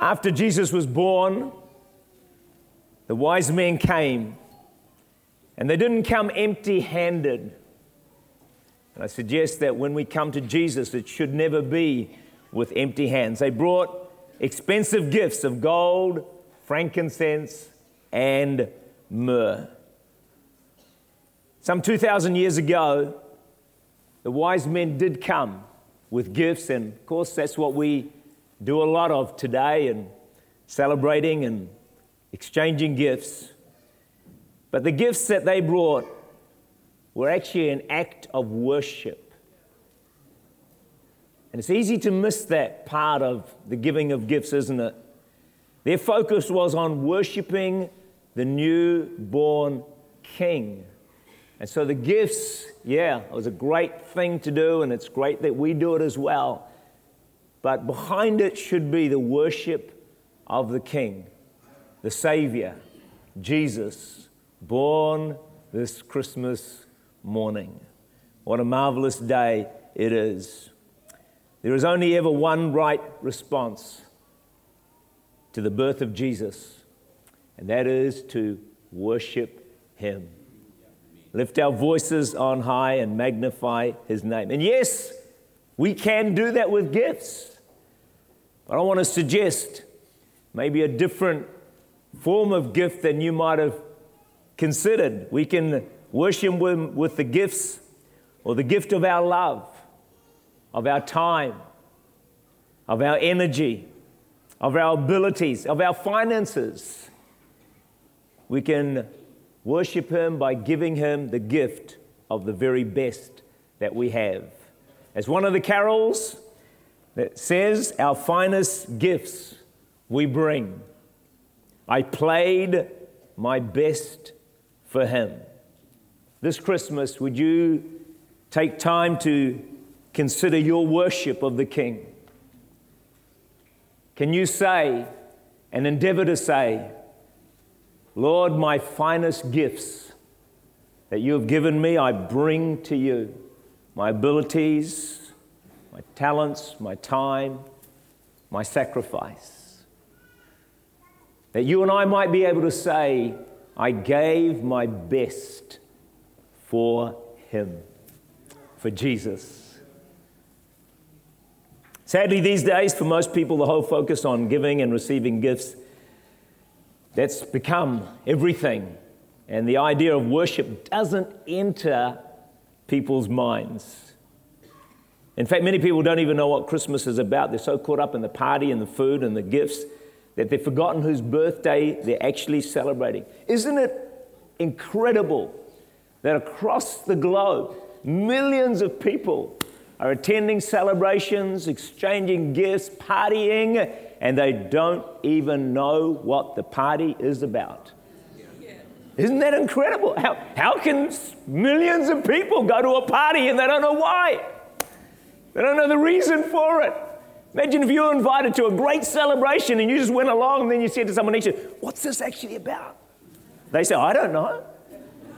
After Jesus was born, the wise men came, and they didn't come empty-handed. And I suggest that when we come to Jesus, it should never be with empty hands. They brought expensive gifts of gold, frankincense, and myrrh. Some 2,000 years ago, the wise men did come with gifts, and of course that's what we do a lot of today, and celebrating and exchanging gifts. But the gifts that they brought were actually an act of worship. And it's easy to miss that part of the giving of gifts, isn't it? Their focus was on worshiping the newborn king. And so the gifts, it was a great thing to do, and it's great that we do it as well. But behind it should be the worship of the King, the Savior, Jesus, born this Christmas morning. What a marvelous day it is. There is only ever one right response to the birth of Jesus, and that is to worship Him. Lift our voices on high and magnify His name. And yes, we can do that with gifts. But I want to suggest maybe a different form of gift than you might have considered. We can worship Him with the gifts or the gift of our love, of our time, of our energy, of our abilities, of our finances. We can worship Him by giving Him the gift of the very best that we have. As one of the carols that says, our finest gifts we bring. I played my best for Him. This Christmas, would you take time to consider your worship of the King? Can you say and endeavor to say, Lord, my finest gifts that you have given me, I bring to you. My abilities, my talents, my time, my sacrifice. That you and I might be able to say, I gave my best for Him, for Jesus. Sadly, these days, for most people, the whole focus on giving and receiving gifts, that's become everything, and the idea of worship doesn't enter people's minds. In fact, many people don't even know what Christmas is about. They're so caught up in the party and the food and the gifts that they've forgotten whose birthday they're actually celebrating. Isn't it incredible that across the globe, millions of people are attending celebrations, exchanging gifts, partying, and they don't even know what the party is about? Isn't that incredible? How can millions of people go to a party and they don't know why? They don't know the reason for it. Imagine if you were invited to a great celebration and you just went along and then you said to someone next to you, what's this actually about? They say, I don't know.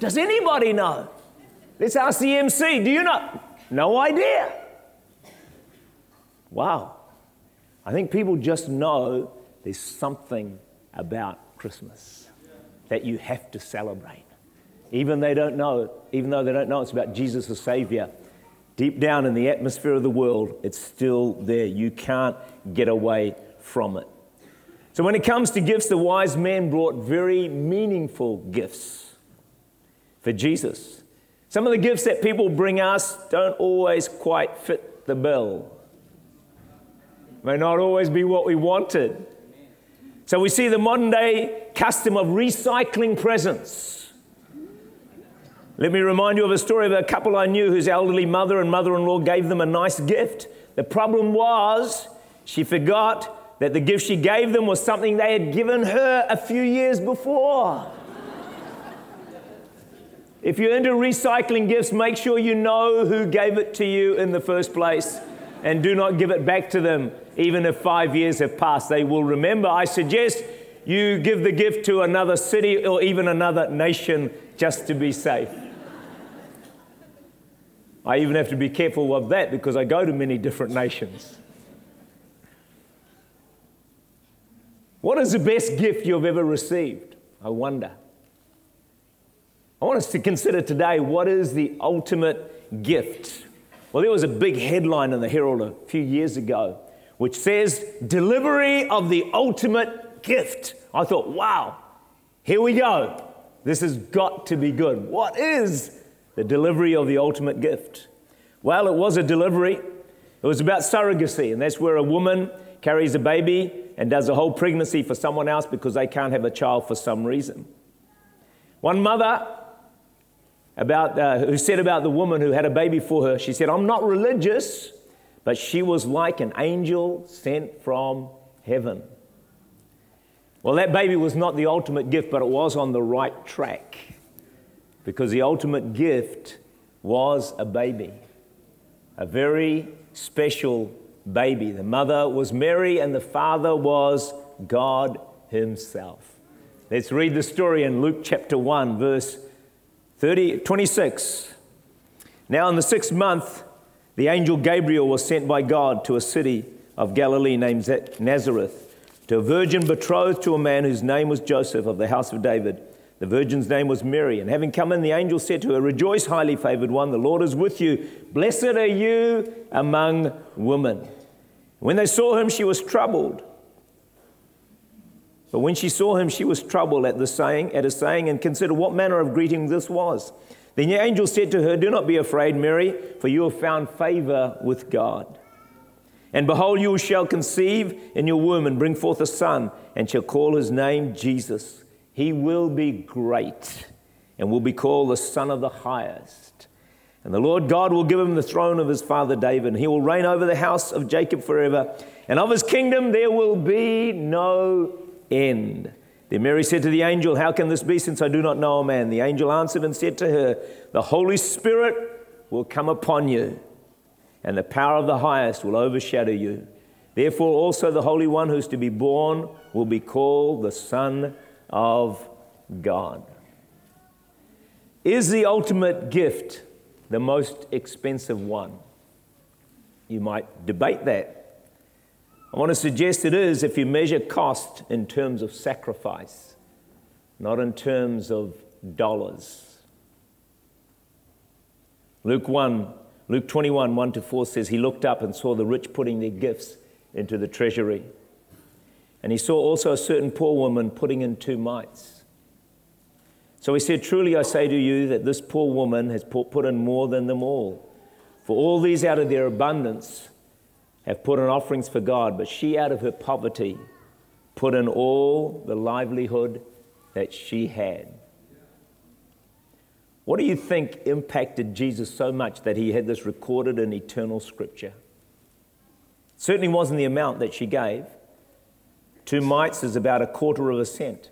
Does anybody know? Let's ask the MC, do you know? No idea. Wow. I think people just know there's something about Christmas that you have to celebrate. Even though they don't know it's about Jesus the Savior, deep down in the atmosphere of the world, it's still there. You can't get away from it. So when it comes to gifts, the wise men brought very meaningful gifts for Jesus. Some of the gifts that people bring us don't always quite fit the bill. May not always be what we wanted. So we see the modern day custom of recycling presents. Let me remind you of a story of a couple I knew whose elderly mother and mother-in-law gave them a nice gift. The problem was she forgot that the gift she gave them was something they had given her a few years before. If you're into recycling gifts, make sure you know who gave it to you in the first place and do not give it back to them. Even if 5 years have passed, they will remember. I suggest you give the gift to another city or even another nation just to be safe. I even have to be careful of that because I go to many different nations. What is the best gift you've ever received? I wonder. I want us to consider today, what is the ultimate gift? Well, there was a big headline in the Herald a few years ago, which says, delivery of the ultimate gift. I thought, wow, here we go. This has got to be good. What is the delivery of the ultimate gift? Well, it was a delivery. It was about surrogacy, and that's where a woman carries a baby and does a whole pregnancy for someone else because they can't have a child for some reason. One mother who said about the woman who had a baby for her, she said, I'm not religious, but she was like an angel sent from heaven. Well, that baby was not the ultimate gift, but it was on the right track, because the ultimate gift was a baby, a very special baby. The mother was Mary and the father was God himself. Let's read the story in Luke chapter 1, verse 26. Now in the 6th month, the angel Gabriel was sent by God to a city of Galilee named Nazareth, to a virgin betrothed to a man whose name was Joseph of the house of David. The virgin's name was Mary. And having come in, the angel said to her, Rejoice, highly favored one, the Lord is with you. Blessed are you among women. When they saw him, she was troubled. But when she saw him, she was troubled at his saying, and considered what manner of greeting this was. Then the angel said to her, Do not be afraid, Mary, for you have found favor with God. And behold, you shall conceive in your womb and bring forth a son, and shall call his name Jesus. He will be great and will be called the Son of the Highest. And the Lord God will give him the throne of his father David, and he will reign over the house of Jacob forever. And of his kingdom there will be no end. Then Mary said to the angel, How can this be, since I do not know a man? The angel answered and said to her, The Holy Spirit will come upon you, and the power of the highest will overshadow you. Therefore also the Holy One who is to be born will be called the Son of God. Is the ultimate gift the most expensive one? You might debate that. I want to suggest it is if you measure cost in terms of sacrifice, not in terms of dollars. Luke 21, 1-4 says, He looked up and saw the rich putting their gifts into the treasury. And he saw also a certain poor woman putting in 2 mites. So he said, Truly I say to you that this poor woman has put in more than them all. For all these out of their abundance have put in offerings for God, but she out of her poverty put in all the livelihood that she had. What do you think impacted Jesus so much that he had this recorded in eternal scripture? It certainly wasn't the amount that she gave. 2 mites is about 1/4 of a cent.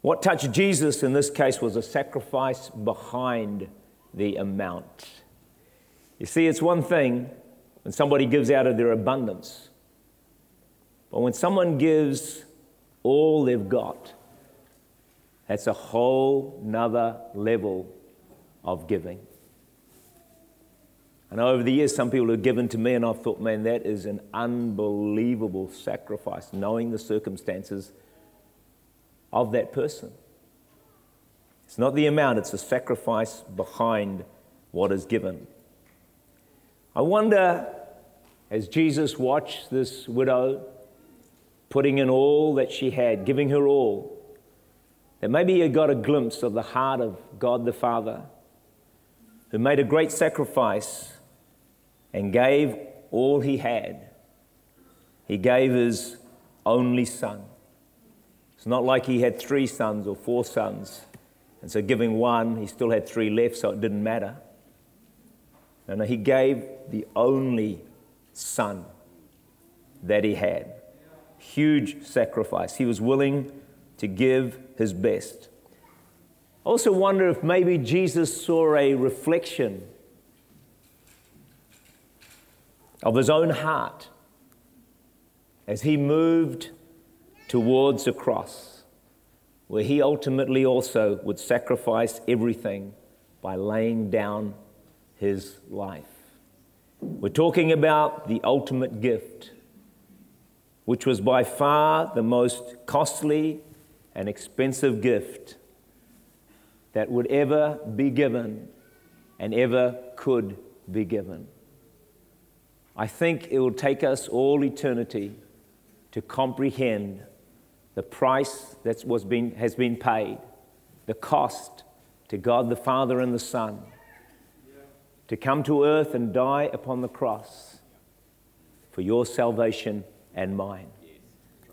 What touched Jesus in this case was a sacrifice behind the amount. You see, it's one thing when somebody gives out of their abundance, but when someone gives all they've got, that's a whole nother level of giving. I know over the years some people have given to me and I've thought, man, that is an unbelievable sacrifice, knowing the circumstances of that person. It's not the amount, it's the sacrifice behind what is given. I wonder, as Jesus watched this widow putting in all that she had, giving her all, that maybe he got a glimpse of the heart of God the Father, who made a great sacrifice and gave all he had. He gave his only son. It's not like he had 3 sons or 4 sons, and so giving one, he still had 3 left, so it didn't matter. And he gave the only son that he had. Huge sacrifice. He was willing to give his best. I also wonder if maybe Jesus saw a reflection of his own heart as he moved towards the cross, where he ultimately also would sacrifice everything by laying down his life. We're talking about the ultimate gift, which was by far the most costly and expensive gift that would ever be given and ever could be given. I think it will take us all eternity to comprehend the price that has been paid, the cost to God the Father and the Son, to come to earth and die upon the cross for your salvation and mine.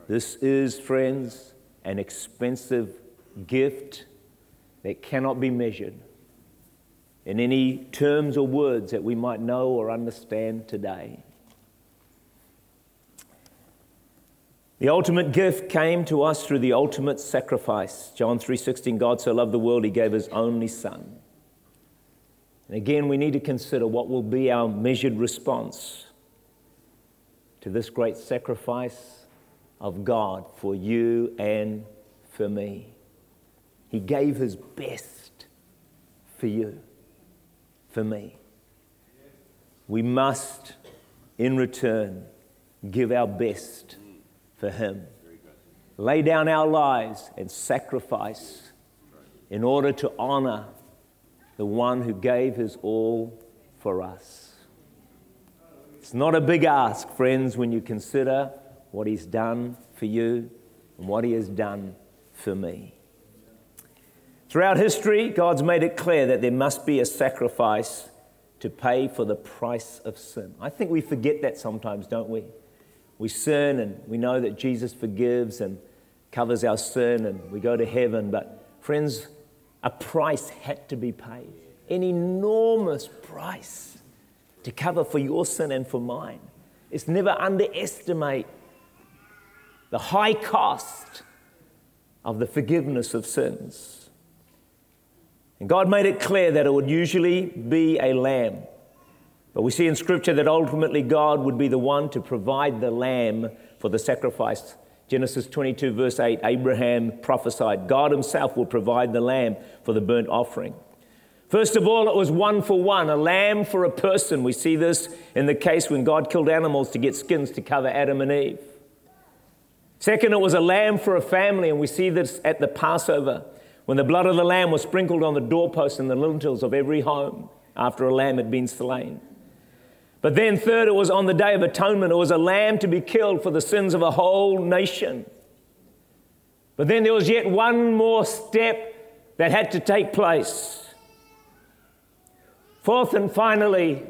This is, friends, an expensive gift that cannot be measured in any terms or words that we might know or understand today. The ultimate gift came to us through the ultimate sacrifice. John 3:16, God so loved the world, he gave his only Son. And again, we need to consider what will be our measured response to this great sacrifice of God for you and for me. He gave his best for you, for me. We must, in return, give our best for him. Lay down our lives and sacrifice in order to honor the one who gave his all for us. It's not a big ask, friends, when you consider what he's done for you and what he has done for me. Throughout history, God's made it clear that there must be a sacrifice to pay for the price of sin. I think we forget that sometimes, don't we? We sin and we know that Jesus forgives and covers our sin and we go to heaven. But friends, a price had to be paid, an enormous price to cover for your sin and for mine. It's never underestimate the high cost of the forgiveness of sins. And God made it clear that it would usually be a lamb. But we see in Scripture that ultimately God would be the one to provide the lamb for the sacrifice. Genesis 22, verse 8, Abraham prophesied, God himself will provide the lamb for the burnt offering. First of all, it was one for one, a lamb for a person. We see this in the case when God killed animals to get skins to cover Adam and Eve. Second, it was a lamb for a family, and we see this at the Passover, when the blood of the lamb was sprinkled on the doorposts and the lintels of every home after a lamb had been slain. But then third, it was on the Day of Atonement. It was a lamb to be killed for the sins of a whole nation. But then there was yet one more step that had to take place. Fourth and finally,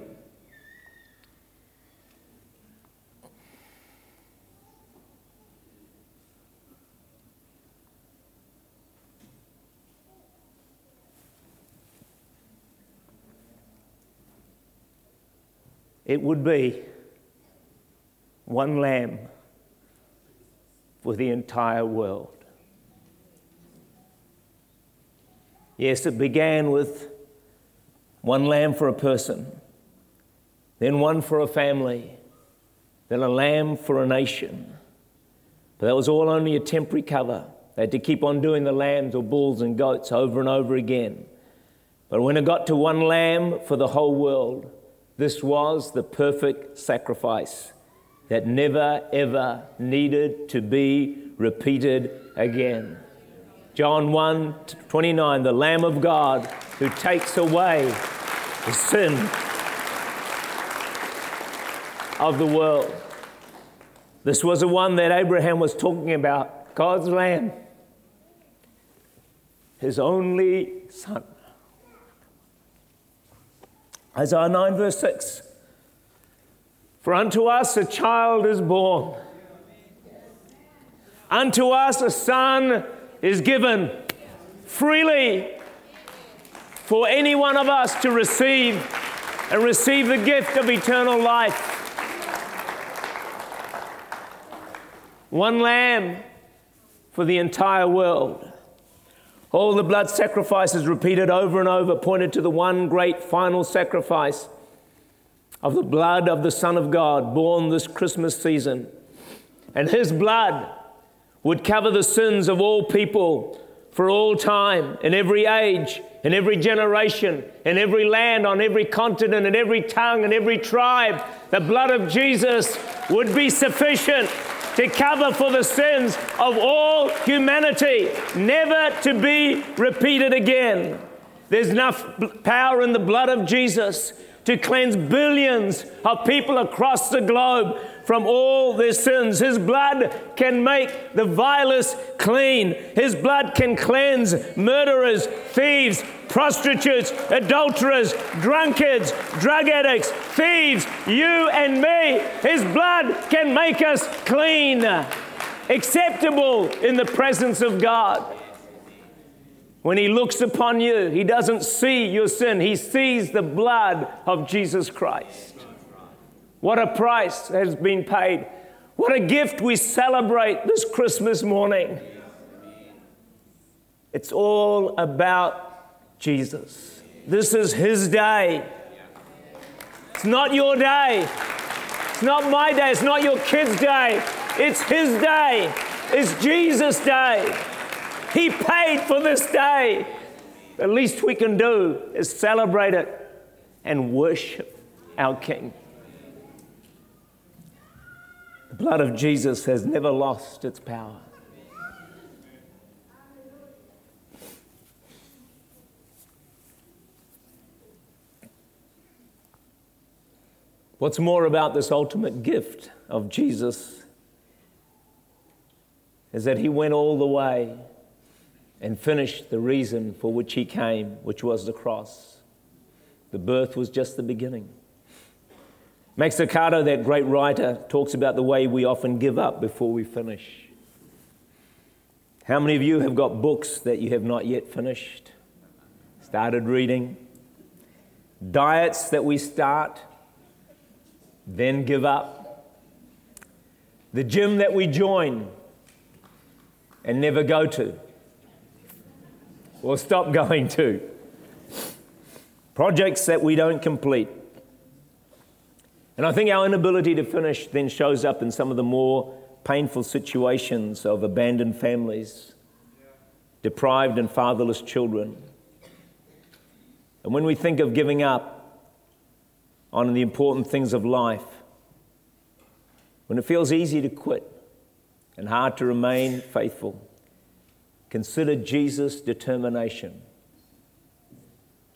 it would be one lamb for the entire world. Yes, it began with one lamb for a person, then one for a family, then a lamb for a nation. But that was all only a temporary cover. They had to keep on doing the lambs or bulls and goats over and over again. But when it got to one lamb for the whole world, this was the perfect sacrifice that never, ever needed to be repeated again. John 1:29, the Lamb of God who takes away the sin of the world. This was the one that Abraham was talking about, God's Lamb, his only Son. Isaiah 9, verse 6, for unto us a child is born, unto us a son is given freely for any one of us to receive the gift of eternal life. One lamb for the entire world. All the blood sacrifices repeated over and over pointed to the one great final sacrifice of the blood of the Son of God born this Christmas season. And his blood would cover the sins of all people for all time, in every age, in every generation, in every land, on every continent, in every tongue, in every tribe. The blood of Jesus would be sufficient to cover for the sins of all humanity, never to be repeated again. There's enough power in the blood of Jesus to cleanse billions of people across the globe from all their sins. His blood can make the vilest clean. His blood can cleanse murderers, thieves, prostitutes, adulterers, drunkards, drug addicts, thieves, you and me. His blood can make us clean, acceptable in the presence of God. When he looks upon you, he doesn't see your sin. He sees the blood of Jesus Christ. What a price has been paid. What a gift we celebrate this Christmas morning. It's all about Jesus. This is his day. It's not your day. It's not my day. It's not your kids' day. It's his day. It's Jesus' day. He paid for this day. The least we can do is celebrate it and worship our King. The blood of Jesus has never lost its power. What's more about this ultimate gift of Jesus is that he went all the way and finished the reason for which he came, which was the cross. The birth was just the beginning. Max Lucado, that great writer, talks about the way we often give up before we finish. How many of you have got books that you have not yet finished, started reading? Diets that we start, then give up. The gym that we join and never go to. Or stop going to. Projects that we don't complete. And I think our inability to finish then shows up in some of the more painful situations of abandoned families, deprived and fatherless children. And when we think of giving up on the important things of life, when it feels easy to quit and hard to remain faithful, consider Jesus' determination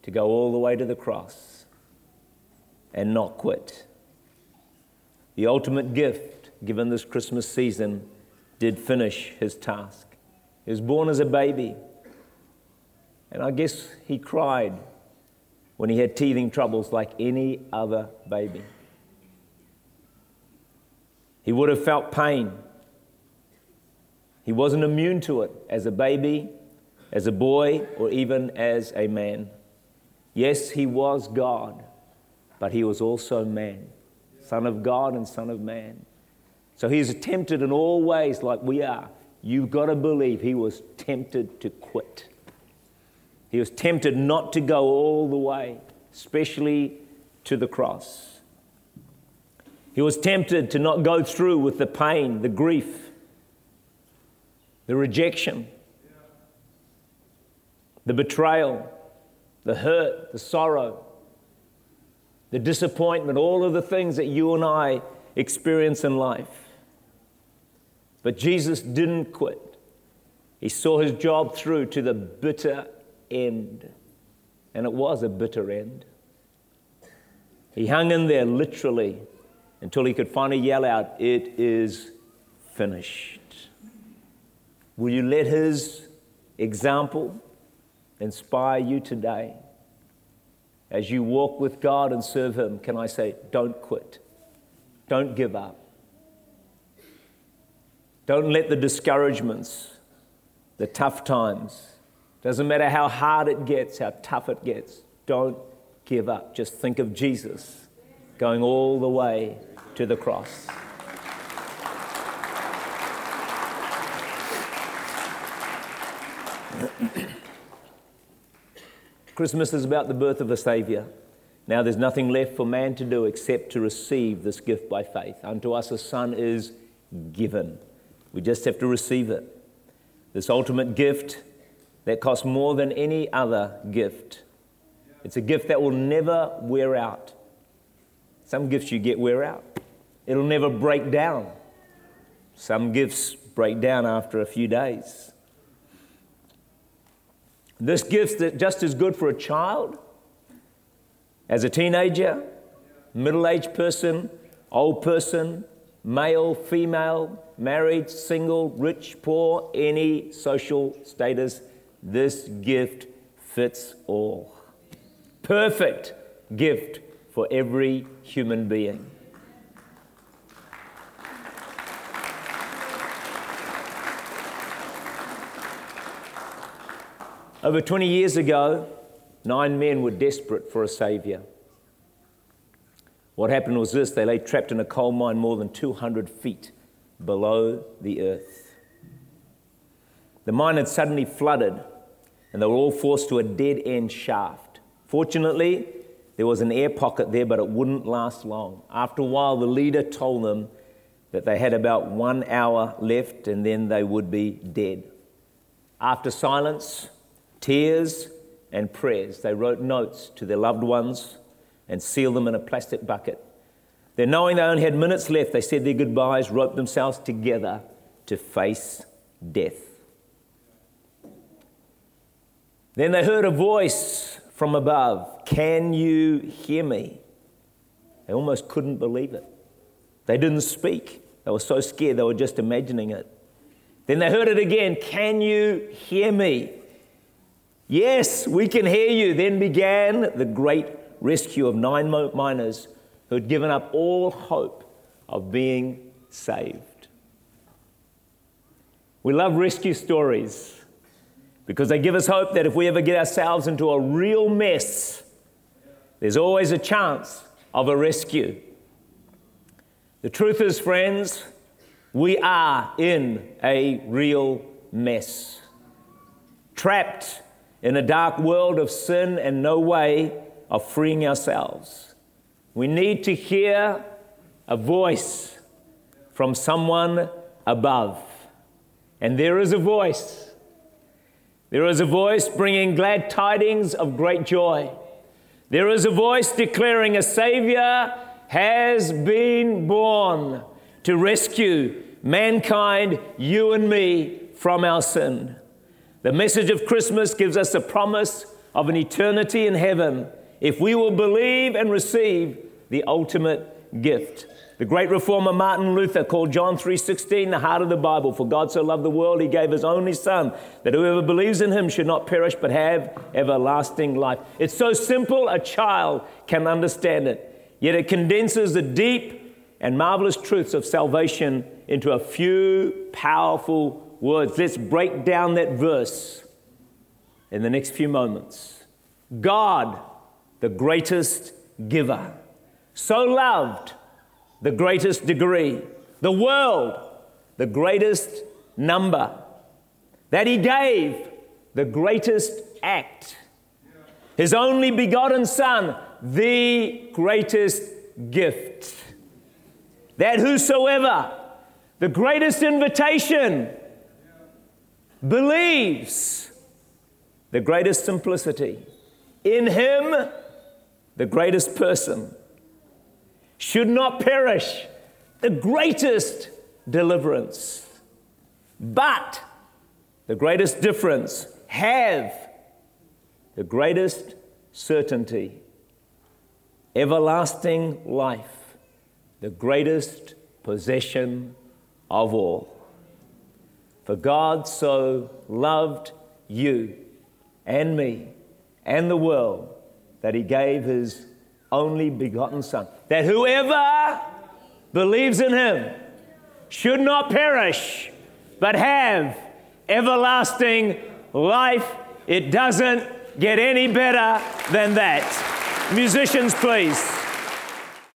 to go all the way to the cross and not quit. The ultimate gift given this Christmas season did finish his task. He was born as a baby, and I guess he cried when he had teething troubles like any other baby. He would have felt pain. He wasn't immune to it as a baby, as a boy, or even as a man. Yes, he was God, but he was also man, Son of God and Son of Man. So he's tempted in all ways like we are. You've got to believe he was tempted to quit. He was tempted not to go all the way, especially to the cross. He was tempted to not go through with the pain, the grief, the rejection, the betrayal, the hurt, the sorrow, the disappointment, all of the things that you and I experience in life. But Jesus didn't quit. He saw his job through to the bitter end. And it was a bitter end. He hung in there literally until he could finally yell out, "It is finished." Will you let his example inspire you today? As you walk with God and serve him, can I say, don't quit. Don't give up. Don't let the discouragements, the tough times, doesn't matter how hard it gets, how tough it gets, don't give up. Just think of Jesus going all the way to the cross. Christmas is about the birth of a Savior. Now there's nothing left for man to do except to receive this gift by faith. Unto us a son is given. We just have to receive it. This ultimate gift that costs more than any other gift. It's a gift that will never wear out. Some gifts you get wear out. It'll never break down. Some gifts break down after a few days. This gift's just as good for a child, as a teenager, middle-aged person, old person, male, female, married, single, rich, poor, any social status. This gift fits all. Perfect gift for every human being. Over 20 years ago, 9 men were desperate for a saviour. What happened was this: they lay trapped in a coal mine more than 200 feet below the earth. The mine had suddenly flooded, and they were all forced to a dead-end shaft. Fortunately, there was an air pocket there, but it wouldn't last long. After a while, the leader told them that they had about 1 hour left, and then they would be dead. After silence, tears and prayers, they wrote notes to their loved ones and sealed them in a plastic bucket. Then, knowing they only had minutes left, they said their goodbyes, roped themselves together to face death. Then they heard a voice from above. "Can you hear me?" They almost couldn't believe it. They didn't speak. They were so scared they were just imagining it. Then they heard it again. "Can you hear me?" "Yes, we can hear you." Then began the great rescue of 9 miners who had given up all hope of being saved. We love rescue stories because they give us hope that if we ever get ourselves into a real mess, there's always a chance of a rescue. The truth is, friends, we are in a real mess, trapped in a dark world of sin and no way of freeing ourselves. We need to hear a voice from someone above. And there is a voice. There is a voice bringing glad tidings of great joy. There is a voice declaring a Savior has been born to rescue mankind, you and me, from our sin. The message of Christmas gives us a promise of an eternity in heaven if we will believe and receive the ultimate gift. The great reformer Martin Luther called John 3:16 the heart of the Bible. "For God so loved the world, he gave his only Son, that whoever believes in him should not perish but have everlasting life." It's so simple a child can understand it, yet it condenses the deep and marvelous truths of salvation into a few powerful words. Let's break down that verse in the next few moments. God, the greatest giver, so loved the greatest degree, the world, the greatest number, that he gave the greatest act, his only begotten Son, the greatest gift, that whosoever, the greatest invitation, believes, the greatest simplicity, in him, the greatest person, should not perish, the greatest deliverance, but the greatest difference, have the greatest certainty, everlasting life, the greatest possession of all. For God so loved you and me and the world that he gave his only begotten Son, that whoever believes in him should not perish but have everlasting life. It doesn't get any better than that. Musicians, please.